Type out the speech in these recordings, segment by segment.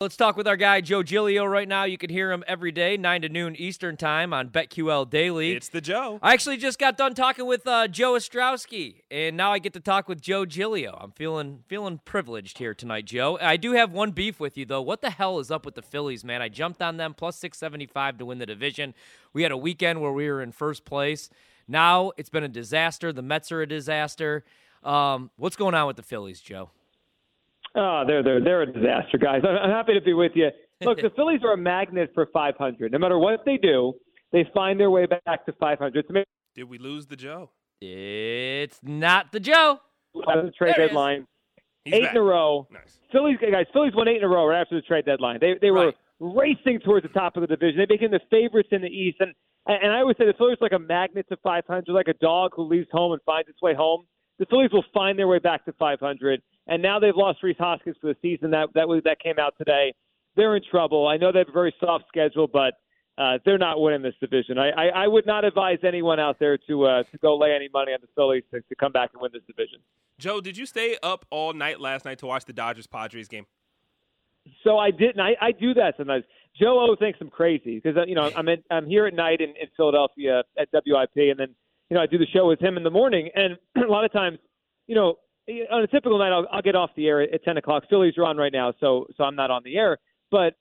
Let's talk with our guy, Joe Giglio, right now. You can hear him every day, 9 to noon Eastern time on BetQL Daily. It's the Joe. I actually just got done talking with Joe Ostrowski, and now I get to talk with Joe Giglio. I'm feeling privileged here tonight, Joe. I do have one beef with you, though. What the hell is up with the Phillies, man? I jumped on them, plus 675 to win the division. We had a weekend where we were in first place. Now it's been a disaster. The Mets are a disaster. What's going on with the Phillies, Joe? Oh, they're a disaster, guys. I'm happy to be with you. Look, the Phillies are a magnet for 500. No matter what they do, they find their way back to 500. Did we lose the Joe? It's not the Joe. After the trade deadline, eight in a row. Nice. Phillies won 8 in a row right after the trade deadline. They were racing towards the top of the division. They became the favorites in the East, and I always say the Phillies are like a magnet to 500, like a dog who leaves home and finds its way home. The Phillies will find their way back to 500. And now they've lost Reese Hoskins for the season. That came out today. They're in trouble. I know they have a very soft schedule, but they're not winning this division. I would not advise anyone out there to go lay any money on the Phillies to come back and win this division. Joe, did you stay up all night last night to watch the Dodgers-Padres game? So I didn't. I do that sometimes. Joe O thinks I'm crazy because I'm here at night in Philadelphia at WIP, and then I do the show with him in the morning, and a lot of times on a typical night, I'll get off the air at 10 o'clock. Phillies are on right now, so I'm not on the air. But,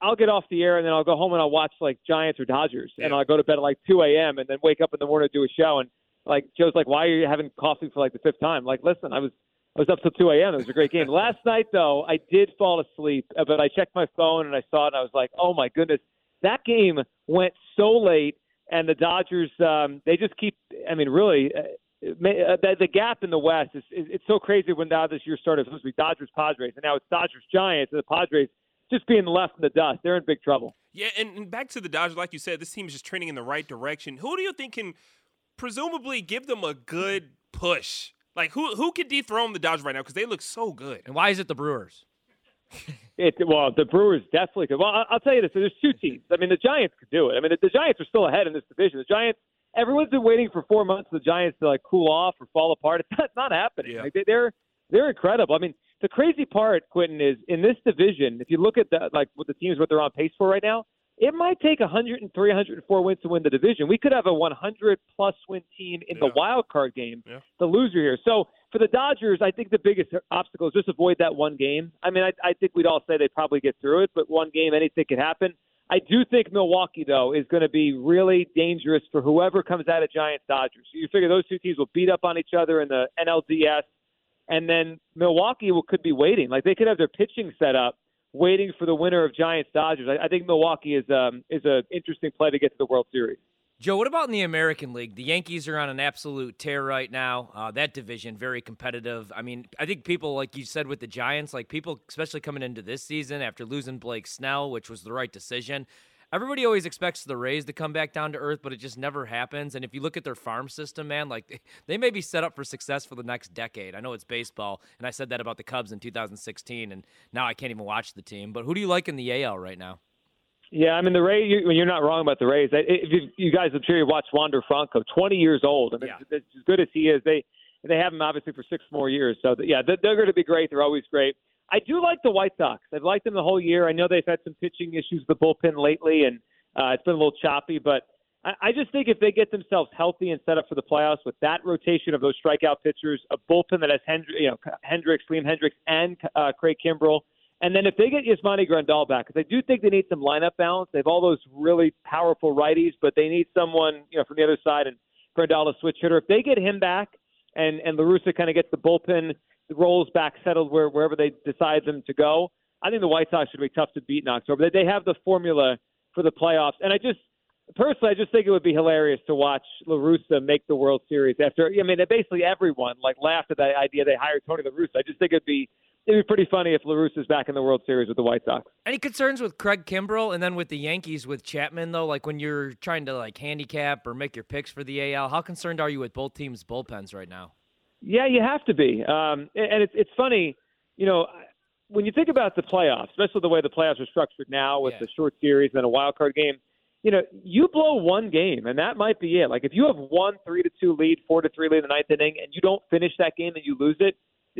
I'll get off the air, and then I'll go home and I'll watch, like, Giants or Dodgers. Yeah. And I'll go to bed at, like, 2 a.m. and then wake up in the morning to do a show. And, like, Joe's like, why are you having coffee for, like, the fifth time? Like, listen, I was up till 2 a.m. It was a great game. Last night, though, I did fall asleep. But I checked my phone, and I saw it, and I was like, oh, my goodness. That game went so late, and the Dodgers, they just keep – I mean, really – the gap in the West it's so crazy when now this year started. It was supposed to be Dodgers, Padres, and now it's Dodgers, Giants, and the Padres just being left in the dust. They're in big trouble. Yeah, and back to the Dodgers, like you said, this team is just trending in the right direction. Who do you think can presumably give them a good push? Like, who could dethrone the Dodgers right now? Because they look so good. And why is it the Brewers? The Brewers definitely could. Well, I'll tell you this. There's two teams. I mean, the Giants could do it. I mean, the Giants are still ahead in this division. The Giants – everyone's been waiting for 4 months for the Giants to, like, cool off or fall apart. It's not happening. Yeah. Like, they're incredible. I mean, the crazy part, Quentin, is in this division, if you look at what the teams, what they're on pace for right now, it might take 103, 104 wins to win the division. We could have a 100-plus win team in the wild card game, the loser here. So for the Dodgers, I think the biggest obstacle is just avoid that one game. I mean, I think we'd all say they probably get through it, but one game, anything could happen. I do think Milwaukee, though, is going to be really dangerous for whoever comes out of Giants-Dodgers. So you figure those two teams will beat up on each other in the NLDS, and then Milwaukee could be waiting. Like, they could have their pitching set up waiting for the winner of Giants-Dodgers. I think Milwaukee is an interesting play to get to the World Series. Joe, what about in the American League? The Yankees are on an absolute tear right now. That division, very competitive. I mean, I think people, like you said with the Giants, like people, especially coming into this season after losing Blake Snell, which was the right decision, everybody always expects the Rays to come back down to earth, but it just never happens. And if you look at their farm system, man, like they may be set up for success for the next decade. I know it's baseball, and I said that about the Cubs in 2016, and now I can't even watch the team. But who do you like in the AL right now? Yeah, I mean, the Rays, you're not wrong about the Rays. You guys, I'm sure you watched Wander Franco, 20 years old. I mean, as good as he is, they have him obviously for 6 more years. So, they're going to be great. They're always great. I do like the White Sox. I've liked them the whole year. I know they've had some pitching issues with the bullpen lately, and it's been a little choppy. But I just think if they get themselves healthy and set up for the playoffs with that rotation of those strikeout pitchers, a bullpen that has Hendricks, Liam Hendricks, and Craig Kimbrell, and then if they get Yasmani Grandal back, because I do think they need some lineup balance. They have all those really powerful righties, but they need someone from the other side, and Grandal a switch hitter. If they get him back and La Russa kind of gets the bullpen rolls back settled wherever they decide them to go, I think the White Sox should be tough to beat in October. They have the formula for the playoffs. And I just think it would be hilarious to watch La Russa make the World Series after. I mean, basically everyone laughed at that idea they hired Tony La Russa. I just think it'd be pretty funny if La Russa's back in the World Series with the White Sox. Any concerns with Craig Kimbrell and then with the Yankees with Chapman, though? Like, when you're trying to, handicap or make your picks for the AL, how concerned are you with both teams' bullpens right now? Yeah, you have to be. And it's funny, when you think about the playoffs, especially the way the playoffs are structured now with the short series and a wild card game, you blow one game, and that might be it. Like, if you have 1-3-2 lead, 4-3 lead in the ninth inning, and you don't finish that game and you lose it,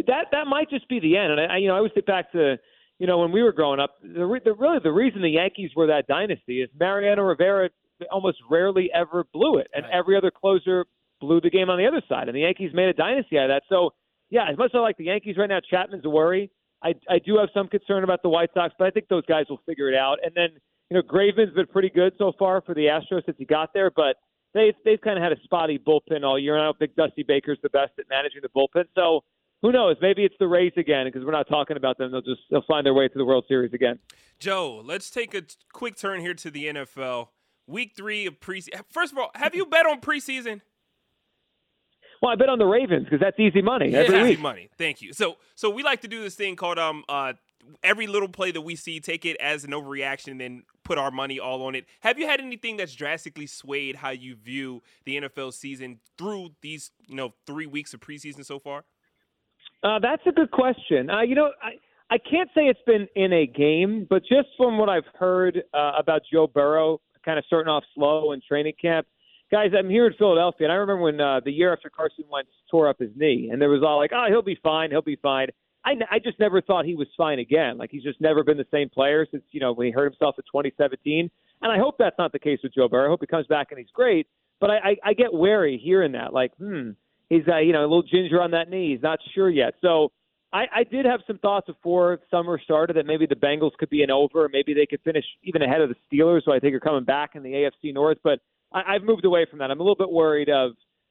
that might just be the end. And I always think back to you know, when we were growing up, the reason the Yankees were that dynasty is Mariano Rivera almost rarely ever blew it, and every other closer blew the game on the other side, and the Yankees made a dynasty out of that. So, yeah, as much as I like the Yankees right now, Chapman's a worry. I do have some concern about the White Sox, but I think those guys will figure it out. And then, you know, Graven's been pretty good so far for the Astros since he got there, but they've kind of had a spotty bullpen all year, and I don't think Dusty Baker's the best at managing the bullpen. So who knows? Maybe it's the Rays again, because we're not talking about them. They'll find their way to the World Series again. Joe, let's take a quick turn here to the NFL. Week 3 of preseason. First of all, have you bet on preseason? Well, I bet on the Ravens because that's easy money. Every week. Thank you. So we like to do this thing called every little play that we see, take it as an overreaction and then put our money all on it. Have you had anything that's drastically swayed how you view the NFL season through these 3 weeks of preseason so far? That's a good question. I can't say it's been in a game, but just from what I've heard about Joe Burrow kind of starting off slow in training camp. Guys, I'm here in Philadelphia, and I remember when the year after Carson Wentz tore up his knee, and there was all like, oh, he'll be fine, he'll be fine. I just never thought he was fine again. Like, he's just never been the same player since, when he hurt himself in 2017. And I hope that's not the case with Joe Burrow. I hope he comes back and he's great. But I get wary hearing that. Like, he's got, a little ginger on that knee. He's not sure yet. So I did have some thoughts before summer started that maybe the Bengals could be an over. Maybe they could finish even ahead of the Steelers, who I think are coming back in the AFC North. But I've moved away from that. I'm a little bit worried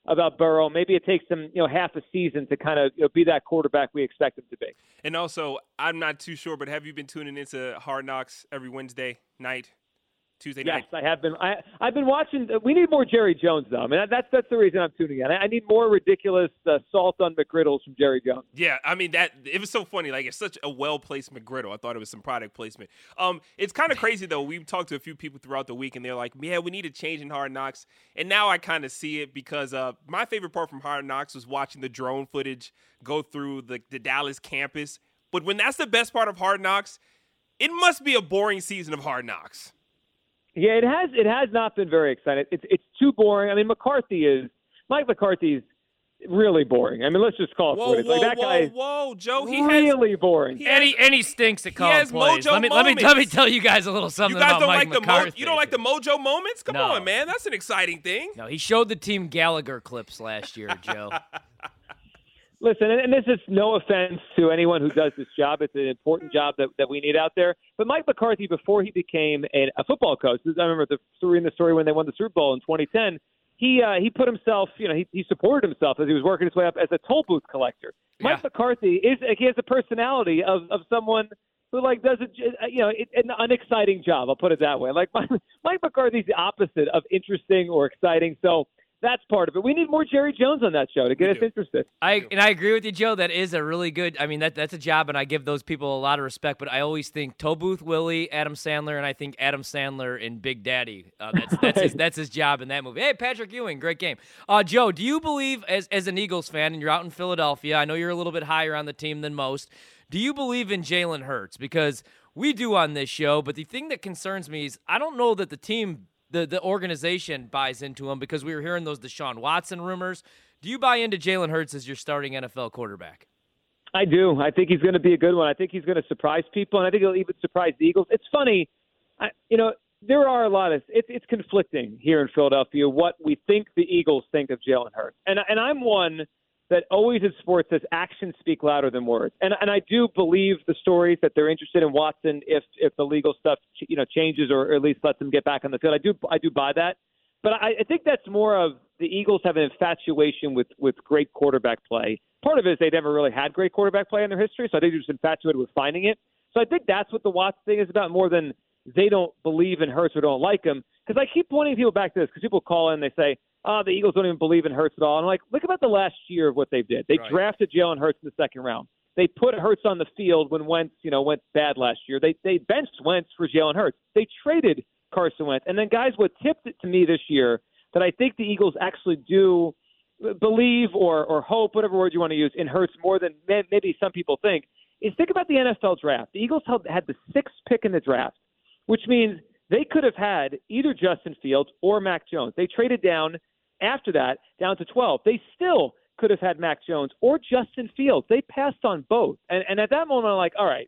about Burrow. Maybe it takes him, half a season to kind of be that quarterback we expect him to be. And also, I'm not too sure, but have you been tuning into Hard Knocks every Wednesday night, Tuesday night? Yes, I have been. I've been watching. We need more Jerry Jones, though. I mean, that's the reason I'm tuning in. I need more ridiculous salt on McGriddles from Jerry Jones. Yeah, I mean, it was so funny. Like, it's such a well-placed McGriddle. I thought it was some product placement. It's kind of crazy, though. We've talked to a few people throughout the week, and they're like, yeah, we need a change in Hard Knocks. And now I kind of see it because my favorite part from Hard Knocks was watching the drone footage go through the Dallas campus. But when that's the best part of Hard Knocks, it must be a boring season of Hard Knocks. Yeah, it has not been very exciting. It's too boring. I mean, Mike McCarthy's really boring. I mean, let's just call it what it is. Like, that guy Joe, he really has, boring. And he stinks at calling plays. Let me tell you guys a little something about Mike McCarthy. You don't like the mojo moments? Come on, man. That's an exciting thing. No, he showed the team Gallagher clips last year, Joe. Listen, and this is no offense to anyone who does this job. It's an important job that we need out there. But Mike McCarthy, before he became a football coach, I remember the story when they won the Super Bowl in 2010, he put himself, he supported himself as he was working his way up as a toll booth collector. Yeah. Mike McCarthy, he has the personality of someone who, like, does an unexciting job. I'll put it that way. Like, Mike McCarthy's the opposite of interesting or exciting, so that's part of it. We need more Jerry Jones on that show to get us interested. I agree with you, Joe. That is a really good – I mean, that's a job, and I give those people a lot of respect, but I always think Toll Booth Willie, Adam Sandler, and I think Adam Sandler and Big Daddy. That's his job in that movie. Hey, Patrick Ewing, great game. Joe, do you believe, as an Eagles fan, and you're out in Philadelphia, I know you're a little bit higher on the team than most, do you believe in Jalen Hurts? Because we do on this show, but the thing that concerns me is I don't know that the team – The organization buys into him because we were hearing those Deshaun Watson rumors. Do you buy into Jalen Hurts as your starting NFL quarterback? I do. I think he's going to be a good one. I think he's going to surprise people, and I think he'll even surprise the Eagles. It's funny. There are a lot of – it's conflicting here in Philadelphia what we think the Eagles think of Jalen Hurts. And I'm one that always in sports says actions speak louder than words. And I do believe the stories that they're interested in Watson if the legal stuff changes or at least lets them get back on the field. I do buy that. But I think that's more of the Eagles have an infatuation with great quarterback play. Part of it is they never really had great quarterback play in their history, so I think they're just infatuated with finding it. So I think that's what the Watson thing is about more than they don't believe in Hurts or don't like him. Because I keep pointing people back to this because people call in and they say, the Eagles don't even believe in Hurts at all. And I'm like, look about the last year of what they did. They drafted Jalen Hurts in the second round. They put Hurts on the field when Wentz, went bad last year. They benched Wentz for Jalen Hurts. They traded Carson Wentz. And then, guys, what tipped it to me this year that I think the Eagles actually do believe or hope, whatever word you want to use, in Hurts more than maybe some people think, is think about the NFL draft. The Eagles had the 6th pick in the draft, which means they could have had either Justin Fields or Mac Jones. They traded down after that, down to 12. They still could have had Mac Jones or Justin Fields. They passed on both. And at that moment, I'm like, all right,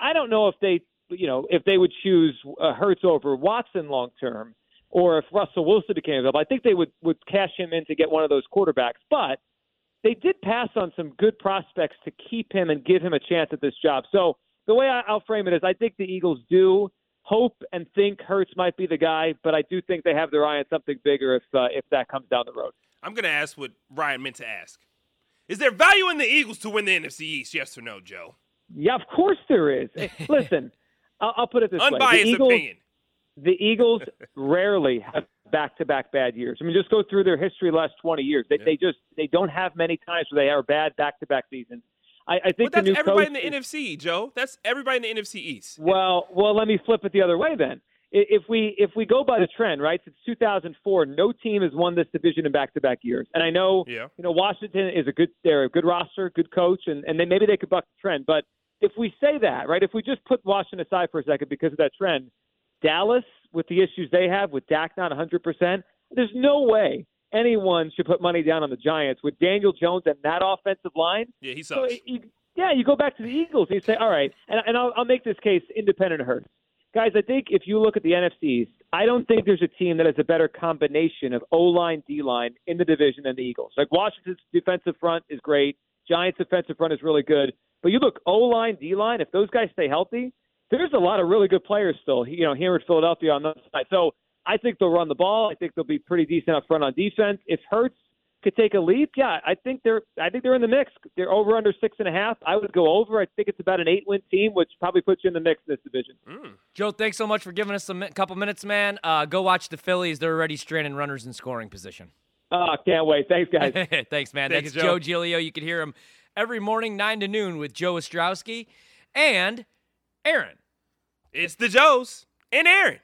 I don't know if they, you know, if they would choose Hurts over Watson long term, or if Russell Wilson became available. I think they would cash him in to get one of those quarterbacks. But they did pass on some good prospects to keep him and give him a chance at this job. So the way I'll frame it is, I think the Eagles do hope and think Hurts might be the guy, but I do think they have their eye on something bigger if that comes down the road. I'm going to ask what Ryan meant to ask. Is there value in the Eagles to win the NFC East, yes or no, Joe? Yeah, of course there is. Listen, I'll put it this way. Unbiased opinion. The Eagles rarely have back-to-back bad years. I mean, just go through their history the last 20 years. They don't have many times where they are bad back-to-back seasons. I think that's everybody in the NFC, Joe. That's everybody in the NFC East. Well, let me flip it the other way then. If we go by the trend, right, since 2004, no team has won this division in back-to-back years. And I know, Washington is they're a good roster, good coach, and maybe they could buck the trend. But if we say that, right, if we just put Washington aside for a second because of that trend, Dallas, with the issues they have, with Dak not 100%, there's no way anyone should put money down on the Giants with Daniel Jones and that offensive line. Yeah, he sucks. So you go back to the Eagles and you say, all right, and I'll make this case independent of Hurts. Guys, I think if you look at the NFC East, I don't think there's a team that has a better combination of O-line, D-line in the division than the Eagles. Like, Washington's defensive front is great. Giants' defensive front is really good. But you look O-line, D-line, if those guys stay healthy, there's a lot of really good players still, here in Philadelphia on that side. So I think they'll run the ball. I think they'll be pretty decent up front on defense. If Hurts could take a leap, I think they're in the mix. They're over under 6.5. I would go over. I think it's about an 8-win team, which probably puts you in the mix in this division. Joe, thanks so much for giving us a couple minutes, man. Go watch the Phillies. They're already stranding runners in scoring position. Can't wait. Thanks, guys. Thanks, man. Thanks, Joe Giglio. You can hear him every morning, 9 to noon, with Joe Ostrowski and Aaron. It's the Joes and Aaron.